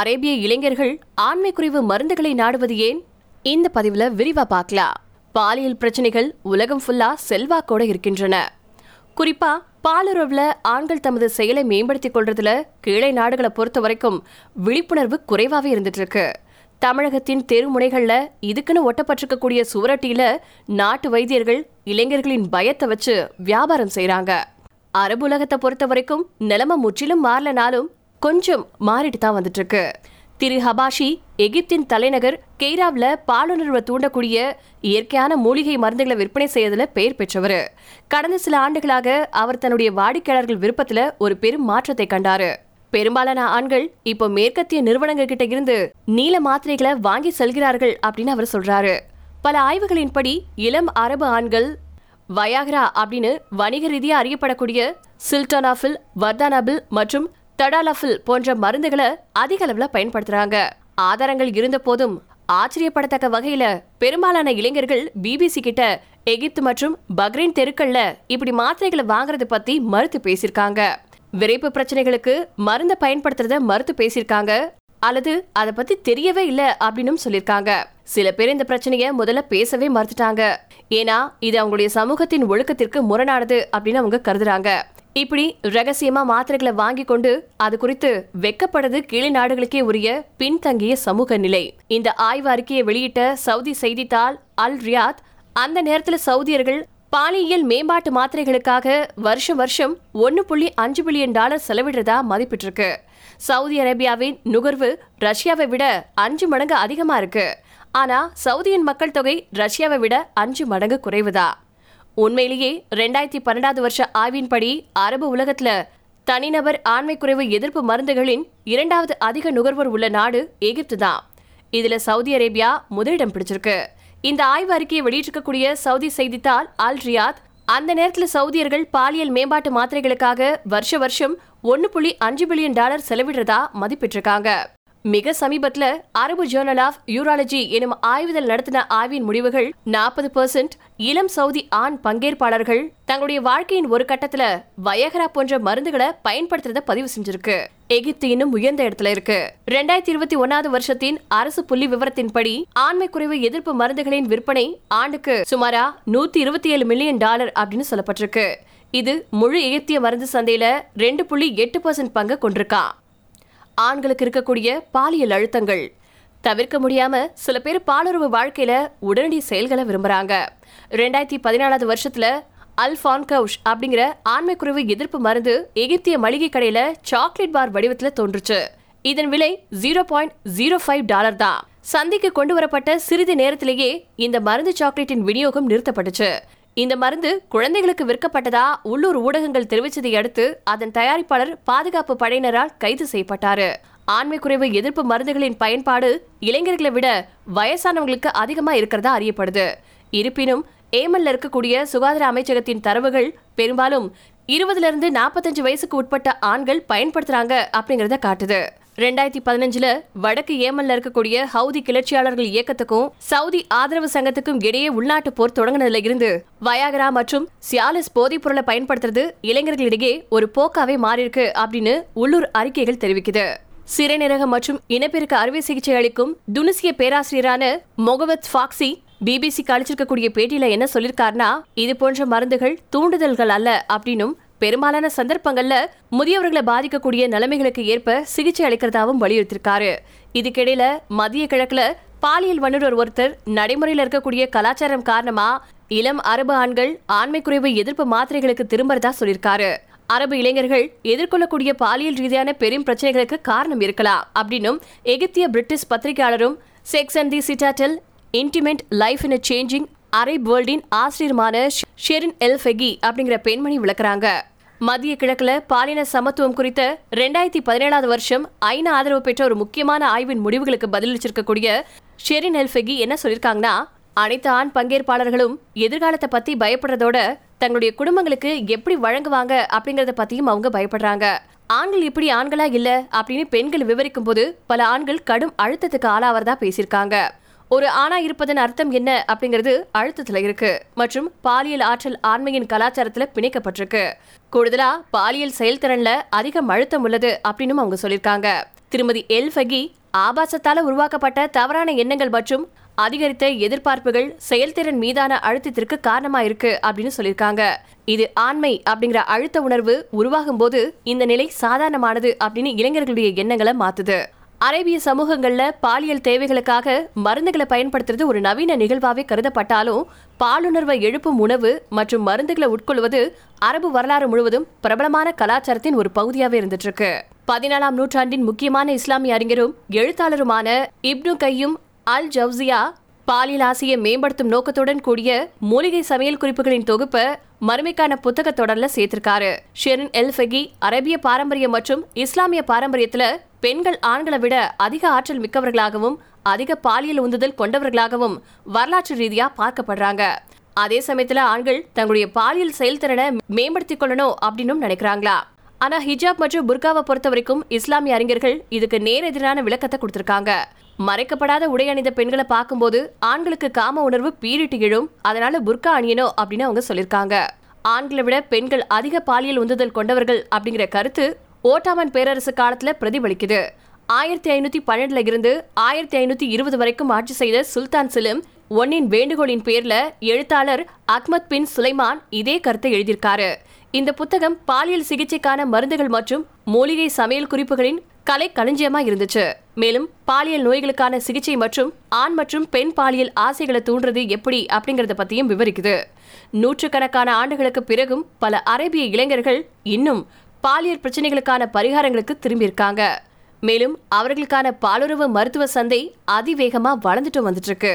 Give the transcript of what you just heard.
அரேபிய இளைஞர்கள் ஆண்மைக்குறைவு மருந்துகளை நாடுவது ஏன்? இந்த பதிவுல விரிவா பார்க்கலாம். பாலியல் பிரச்சனைகள் உலகம் ஃபுல்லா செல்வாக்கோட இருக்கின்றன. குறிப்பா பாலுறவுல ஆண்கள் தமது செயலை மேம்படுத்திக் கொள்றதுல கீழே நாடுகளை பொறுத்த வரைக்கும் விழிப்புணர்வு குறைவாகவே இருந்துட்டு இருக்கு. தமிழகத்தின் தெருமுனைகள்ல இதுக்குன்னு ஒட்டப்பட்டிருக்கக்கூடிய சுவரட்டியில நாட்டு வைத்தியர்கள் இளைஞர்களின் பயத்தை வச்சு வியாபாரம் செய்யறாங்க. அரபு உலகத்தை பொறுத்த வரைக்கும் நிலைமை முற்றிலும் மாறலனாலும் கொஞ்சம் மாறிட்டு தான் வந்துட்டு இருக்கு. திரு ஹபாஷி எகிப்தின் தலைநகர் கெய்ராவில் பாலுணர்வை தூண்டக்கூடிய இயற்கையான மூலிகை மருந்துகளை விற்பனை செய்யறதுல பெயர் பெற்றவர். கடந்த சில ஆண்டுகளாக அவர் தன்னுடைய வாடிக்கையாளர்கள் விருப்பத்தில் ஒரு பெரும் மாற்றத்தை கண்டாரு. பெரும்பாலான ஆண்கள் இப்போ மேற்கத்திய நிறுவனங்கள் கிட்ட இருந்து நீல மாத்திரைகளை வாங்கி செல்கிறார்கள் அப்படின்னு அவர் சொல்றாரு. பல ஆய்வுகளின்படி இளம் அரபு ஆண்கள் வயாகரா அப்படின்னு வணிக ரீதியாக அறியப்படக்கூடிய சில்டானாஃபில், வர்தானாபில் மற்றும் தடாலஃபில் போன்ற மருந்துகளை அதிக அளவுல பயன்படுத்துறாங்க. ஆதாரங்கள் இருந்த போதும் ஆச்சரியப்படத்தக்க வகையில பெரும்பாலான இளைஞர்கள் பிபிசி கிட்ட எகிப்து மற்றும் பக்ரைன் தெருக்கள்ல இப்படி மாத்திரைகளை வாங்குறது பத்தி மறுத்து பேசியிருக்காங்க. விரைப்பு பிரச்சனைகளுக்கு மருந்தை பயன்படுத்துறத மறுத்து பேசியிருக்காங்க அல்லது அதை பத்தி தெரியவே இல்லை அப்படின்னு சொல்லியிருக்காங்க. சில பேர் இந்த பிரச்சனைய முதல்ல பேசவே மறுத்துட்டாங்க, ஏன்னா இது அவங்களுடைய சமூகத்தின் ஒழுக்கத்திற்கு முரணானது அப்படின்னு அவங்க கருதுறாங்க. இப்படி ரகசியமா மாத்திரைகளை வாங்கி கொண்டு அது குறித்து வெக்கப்படுறது கீழே நாடுகளுக்கே உரிய பின்தங்கிய சமூக நிலை. இந்த ஆய்வு அறிக்கையை வெளியிட்ட சவுதி செய்தித்தாள் அல் ரியாத் அந்த நேரத்தில் சவுதியர்கள் பாலியல் மேம்பாட்டு மாத்திரைகளுக்காக வருஷம் வருஷம் $1.5 பில்லியன் செலவிடுறதா மதிப்பிட்டிருக்கு. சவுதி அரேபியாவின் நுகர்வு ரஷ்யாவை விட 5 மடங்கு அதிகமா இருக்கு. ஆனா சவுதியின் மக்கள் தொகை ரஷ்யாவை விட 5 மடங்கு குறைவுதா. உண்மையிலேயே 2012 ஆய்வின்படி அரபு உலகத்துல தனிநபர் ஆண்மைக்குறைவு எதிர்ப்பு மருந்துகளின் 2வது அதிக நுகர்வோர் உள்ள நாடு எகிப்து தான். இதுல சவுதி அரேபியா முதலிடம் பிடிச்சிருக்கு. இந்த ஆய்வு அறிக்கையை வெளியிட்டிருக்கக்கூடிய சவுதி செய்தித்தாள் அல் ரியாத் அந்த நேரத்தில் சவுதியர்கள் பாலியல் மேம்பாட்டு மாத்திரைகளுக்காக வருஷ வருஷம் $1.5 பில்லியன் செலவிடுறதா மதிப்பிட்டிருக்காங்க. மிக சமீபத்துல அரேபிய ஜேர்னல் ஆஃப் யூரோலஜி எனும் ஆய்வுதல் நடத்தின ஆய்வின் முடிவுகள் 40% இளம் சவுதி ஆண் பங்கேற்பாளர்கள் தங்களுடைய வாழ்க்கையின் ஒரு கட்டத்துல வயகரா போன்ற மருந்துகளை பயன்படுத்துறத பதிவு செஞ்சிருக்கு. எகிப்து இன்னும் உயர்ந்த இடத்துல இருக்கு. 2021 அரசு புள்ளி விவரத்தின்படி ஆண்மை குறைவு எதிர்ப்பு மருந்துகளின் விற்பனை ஆண்டுக்கு சுமாரா $127 மில்லியன் அப்படின்னு சொல்லப்பட்டிருக்கு. இது முழு எகிப்திய மருந்து சந்தையில 2.8% பங்கு கொண்டிருக்கா. ஆண்களுக்கு இருக்கக்கூடிய பாலியல் அழுத்தங்கள் தவிர்க்க முடியாம சில பேர் பாலுறவு வாழ்க்கையில உடனடி செயல்களை விரும்புறாங்க. 2014 அல்பான்கவுஷ் அப்படிங்கிற ஆண்மை குறைவு எதிர்ப்பு மருந்து எகிப்திய மளிகை கடையில சாக்லேட் பார் வடிவத்தில் தோன்றுச்சு. இதன் விலை $0.05 தான். சந்தைக்கு கொண்டு வரப்பட்ட சிறிது நேரத்திலேயே இந்த மருந்து சாக்லேட்டின் விநியோகம் நிறுத்தப்பட்டுச்சு. இந்த மருந்து குழந்தைகளுக்கு விற்கப்பட்டதா உள்ளூர் ஊடகங்கள் தெரிவித்ததை அடுத்து அதன் தயாரிப்பாளர் பாதுகாப்பு படையினரால் கைது செய்யப்பட்டாரு. ஆண்மை குறைவு எதிர்ப்பு மருந்துகளின் பயன்பாடு இளைஞர்களை விட வயசானவங்களுக்கு அதிகமாக இருக்கிறதா அறியப்படுது. இருப்பினும் ஏமன்ல இருக்கக்கூடிய சுகாதார அமைச்சகத்தின் தரவுகள் பெரும்பாலும் 20-45 வயசுக்கு உட்பட்ட ஆண்கள் பயன்படுத்துறாங்க அப்படிங்கறத காட்டுது. 2015 வடக்கு ஏமன்ல இருக்கக்கூடிய ஹவுதி கிளர்ச்சியாளர்கள் இயக்கத்துக்கும் சவுதி ஆதரவு சங்கத்துக்கும் இடையே உள்நாட்டு போர் தொடங்கினதுல இருந்து வயாகரா மற்றும் சியாலிஸ் போதைப் பொருளை பயன்படுத்துறது இளைஞர்களிடையே ஒரு போக்காவே மாறியிருக்கு அப்படின்னு உள்ளூர் அறிக்கைகள் தெரிவிக்குது. சிறைநீரகம் மற்றும் இனப்பெருக்க அறுவை சிகிச்சை அளிக்கும் துனிசிய பேராசிரியரான மொகவத் ஃபாக்சி பிபிசிக்கு அளிச்சிருக்கக்கூடிய பேட்டியில என்ன சொல்லியிருக்காருன்னா, இது போன்ற மருந்துகள் தூண்டுதல்கள் அல்ல அப்படின்னும் பெரும்பாலான சந்தர்ப்பங்கள்ல முதியவர்களை பாதிக்கக்கூடிய நிலைமைகளுக்கு ஏற்ப சிகிச்சை அளிக்கிறதாவும் வலியுறுத்திருக்காரு. இதுக்கிடையில மத்திய கிழக்குல பாலியல் வன்முறை ஒருத்தர் நடைமுறையில் இருக்கக்கூடிய கலாச்சாரம் காரணமா இளம் அரபு ஆண்கள் ஆண்மை குறைவு எதிர்ப்பு மாத்திரைகளுக்கு திரும்பறதா சொல்லியிருக்காரு. அரபு இளைஞர்கள் எதிர்கொள்ளக்கூடிய பாலியல் ரீதியான பெரும் பிரச்சனைகளுக்கு காரணம் இருக்கலாம் அப்படின்னும் எகிப்திய பிரிட்டிஷ் பத்திரிகையாளரும் sex and the citadel intimate life in a changing Arab வேர்ல்டின் ஆசிரியருமான ஷெரின் எல்ஃபெகி அப்படிங்கிற பெண்மணி விளக்குறாங்க. மத்திய கிழக்குல பாலின சமத்துவம் குறித்த 2017 ஐநா ஆதரவு பெற்ற ஒரு முக்கியமான ஆய்வின் முடிவுகளுக்கு பதிலளிச்சிருக்கக்கூடிய ஷெரின் எல்ஃபெகி என்ன சொல்லியிருக்காங்கன்னா, அனைத்து ஆண் பங்கேற்பாளர்களும் எதிர்காலத்தை பத்தி பயப்படுறதோட தங்களுடைய குடும்பங்களுக்கு எப்படி வழங்குவாங்க அப்படிங்கறத பத்தியும் அவங்க பயப்படுறாங்க. ஆண்கள் இப்படி ஆண்களா இல்ல அப்படின்னு பெண்கள் விவரிக்கும் போது பல ஆண்கள் கடும் அழுத்தத்துக்கு ஆளாவதா பேசியிருக்காங்க. ஒரு ஆணா இருப்பதன் அர்த்தம் என்ன அப்படிங்கிறது அழுத்தத்துல இருக்கு மற்றும் பாலியல் ஆற்றல் ஆண்மையின் கலாச்சாரத்துல பிணைக்கப்பட்டிருக்கு. கூடுதலா பாலியல் செயல்திறன்ல அதிகம் அழுத்தம் உள்ளது அப்படின்னு அவங்க சொல்லியிருக்காங்க. திருமதி எல்ஃபெகி ஆபாசத்தால் உருவாக்கப்பட்ட தவறான எண்ணங்கள் மற்றும் அதிகரித்த எதிர்பார்ப்புகள் செயல்திறன் மீதான அழுத்தத்திற்கு காரணமாயிருக்கு அப்படின்னு சொல்லியிருக்காங்க. இது ஆண்மை அப்படிங்கிற அழுத்த உணர்வு உருவாகும் போது இந்த நிலை சாதாரணமானது அப்படின்னு இளைஞர்களுடைய எண்ணங்களை மாத்துது. அரேபிய சமூகங்கள்ல பாலியல் தேவைகளுக்காக மருந்துகளை பயன்படுத்துறது ஒரு நவீன நிகழ்வாகவே கருதப்பட்டாலும் பாலுணர்வை எழுப்பும் உணவு மற்றும் மருந்துகளை உட்கொள்வது அரபு வரலாறு முழுவதும் பிரபலமான கலாச்சாரத்தின் ஒரு பகுதியாகவே இருந்துட்டு இருக்கு. 14ஆம் நூற்றாண்டின் முக்கியமான இஸ்லாமிய அறிஞரும் எழுத்தாளருமான இப்னு கையும் அல் ஜியா பாலியல் ஆசையை மேம்படுத்தும் நோக்கத்துடன் கூடிய மூலிகை சமையல் குறிப்புகளின் தொகுப்பை மறுமைக்கான புத்தக தொடர்ல சேர்த்திருக்காரு. ஷெரின் எல்ஃபெகி அரேபிய பாரம்பரியம் மற்றும் இஸ்லாமிய பாரம்பரியத்துல பெண்கள் ஆண்களை விட அதிக ஆற்றல் மிக்கவர்களாகவும் அதிக பாலியல் உந்துதல் கொண்டவர்களாகவும் வரலாற்று ரீதியா பார்க்கப்படுறாங்க. அதே சமயத்துல ஆண்கள் தங்களுடைய பாலியல் செயல்திறனை மேம்படுத்திக் கொள்ளணும் அப்படின்னு நினைக்கிறாங்களா? ஆனா ஹிஜாப் மற்றும் புர்காவை பொறுத்த வரைக்கும் இஸ்லாமிய அறிஞர்கள் இதுக்கு நேரெதிரான விளக்கத்தை கொடுத்திருக்காங்க. மறைக்கப்படாத உடை அணிந்த பெண்களை பார்க்கும்போது ஆண்களுக்கு காம உணர்வு பீரிட்டு எழும், அதனால புர்கா அணியணும் அப்படின்னு அவங்க சொல்லியிருக்காங்க. ஆண்களை விட பெண்கள் அதிக பாலியல் உந்துதல் கொண்டவர்கள் அப்படிங்கிற கருத்து ஓட்டோமன் பேரரசு காலத்துல பிரதிபலிக்குது. 1512 இருந்து 1520 வரைக்கும் ஆட்சி செய்த சுல்தான் சலீம் ஒன்னின் வேண்டுகோளின் பேர்ல எழுத்தாளர் அஹ்மத் பின் சுலைமான் இதே கருத்தை எழுதியிருக்காரு. இந்த புத்தகம் பாலியல் சிகிச்சைக்கான மருந்துகள் மற்றும் மூலிகை சமையல் குறிப்புகளின் கலை களஞ்சியமா இருந்துச்சு. மேலும் பாலியல் நோய்களுக்கான சிகிச்சை மற்றும் பெண் பாலியல் ஆசைகளை தூண்டுறது எப்படி அப்படிங்கறத பத்தியும் விவரிக்குது. 100கணக்கான ஆண்டுகளுக்கு பிறகும் பல அரேபிய இளைஞர்கள் இன்னும் பாலியல் பிரச்சனைகளுக்கான பரிகாரங்களுக்கு திரும்பியிருக்காங்க. மேலும் அவர்களுக்கான பாலுறவு மருத்துவ சந்தை அதிவேகமா வளர்ந்துட்டு வந்துட்டு இருக்கு.